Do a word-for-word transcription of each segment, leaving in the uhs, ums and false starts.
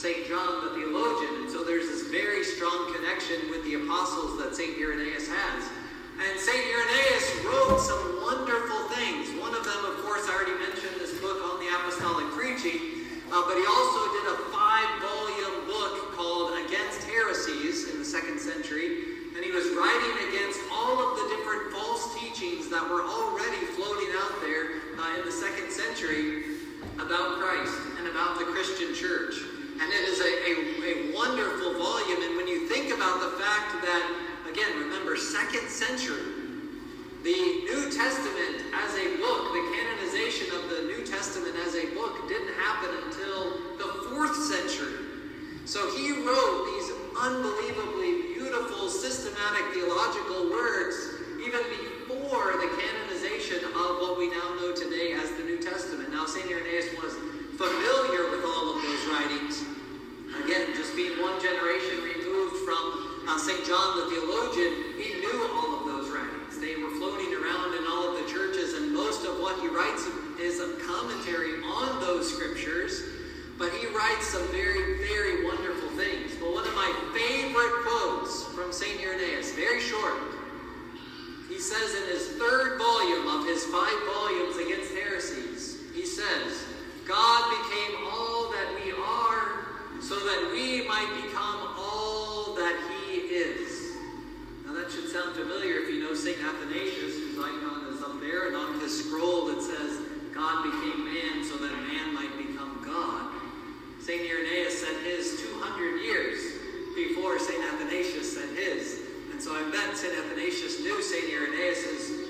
Saint John the Theologian, and so there's this very strong connection with the apostles that Saint Irenaeus has. And Saint Irenaeus wrote some wonderful things. One of them, of course, I already mentioned this book on the apostolic preaching, uh, but he also did a five-volume book called Against Heresies in the second century, and he was writing against all of the different false teachings that were already floating out there uh, in the second century about Christ and about the Christian church. And it is a, a, a wonderful volume. And when you think about the fact that, again, remember, second century, the New Testament as a book, the canonization of the New Testament as a book didn't happen until the fourth century. So he wrote these unbelievably beautiful, systematic theological works even before the canonization of what we now know today as the New Testament. Now, Saint Irenaeus was familiar with all of those writings. Again, just being one generation removed from uh, Saint John the Theologian, he knew all of those writings. They were floating around in all of the churches, and most of what he writes is a commentary on those scriptures, but he writes some very, very wonderful things. But one of my favorite quotes from Saint Irenaeus, very short, he says in his third volume of his five volumes Against Heresies, he says, God became all that we are, so that we might become all that He is. Now that should sound familiar if you know Saint Athanasius, whose icon is up there, and on his scroll it says, God became man so that man might become God. Saint Irenaeus said his two hundred years before Saint Athanasius said his. And so I bet Saint Athanasius knew Saint Irenaeus's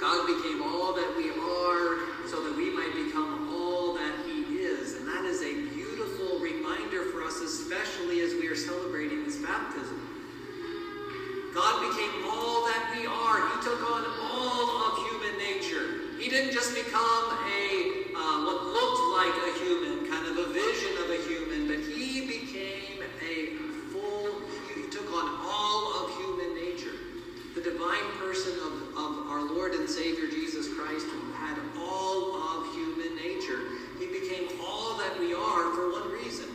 God became all that we are, so that we might become all that He is. And that is a beautiful reminder for us, especially as we are celebrating His baptism. God became all that we are. He took on all of human nature. He didn't just become a uh, what looked like a human, kind of a vision of a human, but He became a full, He took on all of human nature. The divine person of, of our Lord and Savior Jesus Christ, who had all of human nature. He became all that we are for one reason,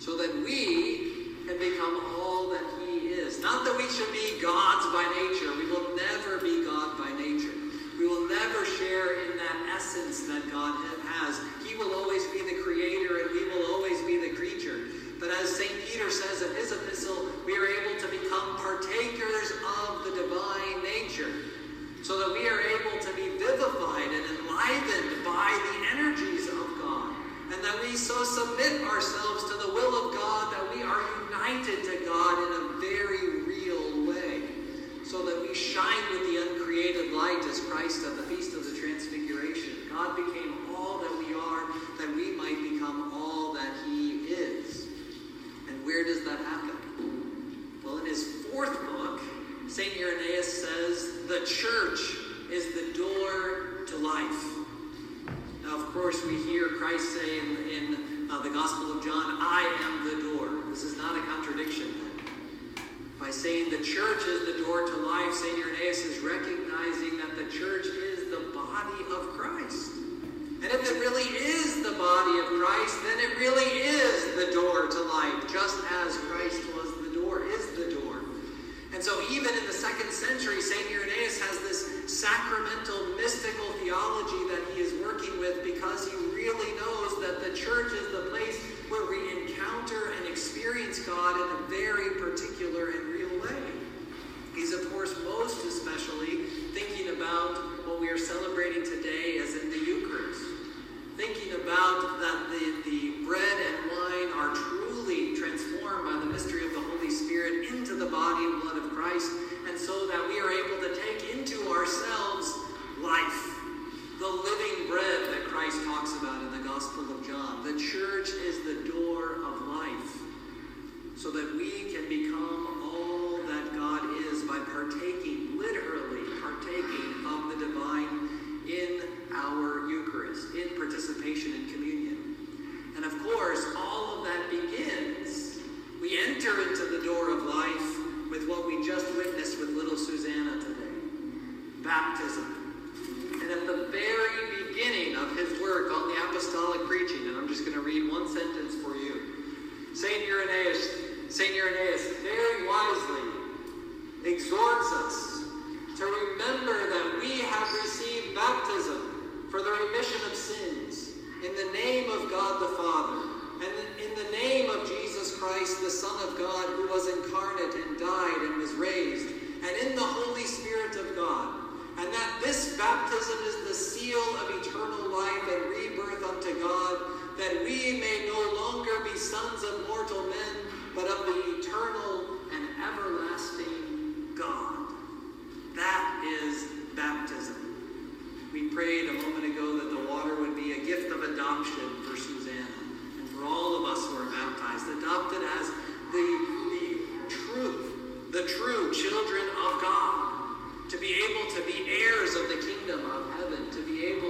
so that we can become all that He is. Not that we should be gods by nature. We will never be God by nature. We will never share in that essence that God has. He will always be the creator and we will always be the creature. But as Saint Peter says in his epistle, we are able to become partakers of the divine nature, so that we are able to be vivified and enlivened by the energies of God, and that we so submit ourselves to the will of God that we are united to God in a very real way, so that we shine with the uncreated light as Christ at the Feast of the Transfiguration. God became all that we are, that we might become all that He is. Where does that happen? Well, in his fourth book, Saint Irenaeus says, the church is the door to life. Now, of course, we hear Christ say in, in uh, the Gospel of John, I am the door. This is not a contradiction. By saying the church is the door to life, Saint Irenaeus is recognizing that the church is the body of Christ. And if it really is the body of Christ, then it really is the door to life, just as Christ was the door, is the door. And so even in the second century, Saint Irenaeus has this sacramental, mystical theology that he is working with, because he really knows that the church is the place where we encounter and experience God in a very particular and real way. He's, of course, most especially thinking about what we are celebrating today as in the Eucharist. Thinking about that the, the bread and wine are truly transformed by the mystery of the Holy Spirit into the body and blood of Christ, and so that we are able to take into ourselves life, the living bread that Christ talks about in the Gospel of John. The church is the door of life, so that we can become all that God is by partaking, literally partaking of the divine in our Eucharist, in participation in communion. And of course, all of that begins, we enter into the door of life with what we just witnessed with little Susanna today, baptism. And at the very beginning of his work on the apostolic preaching, and I'm just going to read one sentence for you. for the remission of sins, in the name of God the Father, and in the name of Jesus Christ, the Son of God, who was incarnate and died and was raised, and in the Holy Spirit of God, and that this baptism is the seal of eternal life and rebirth unto God, that we may no longer be sons of mortal men, but of the eternal and everlasting God. That is baptism. We prayed a moment ago that the water would be a gift of adoption for Susanna and for all of us who are baptized, adopted as the, the truth, the true children of God, to be able to be heirs of the kingdom of heaven, to be able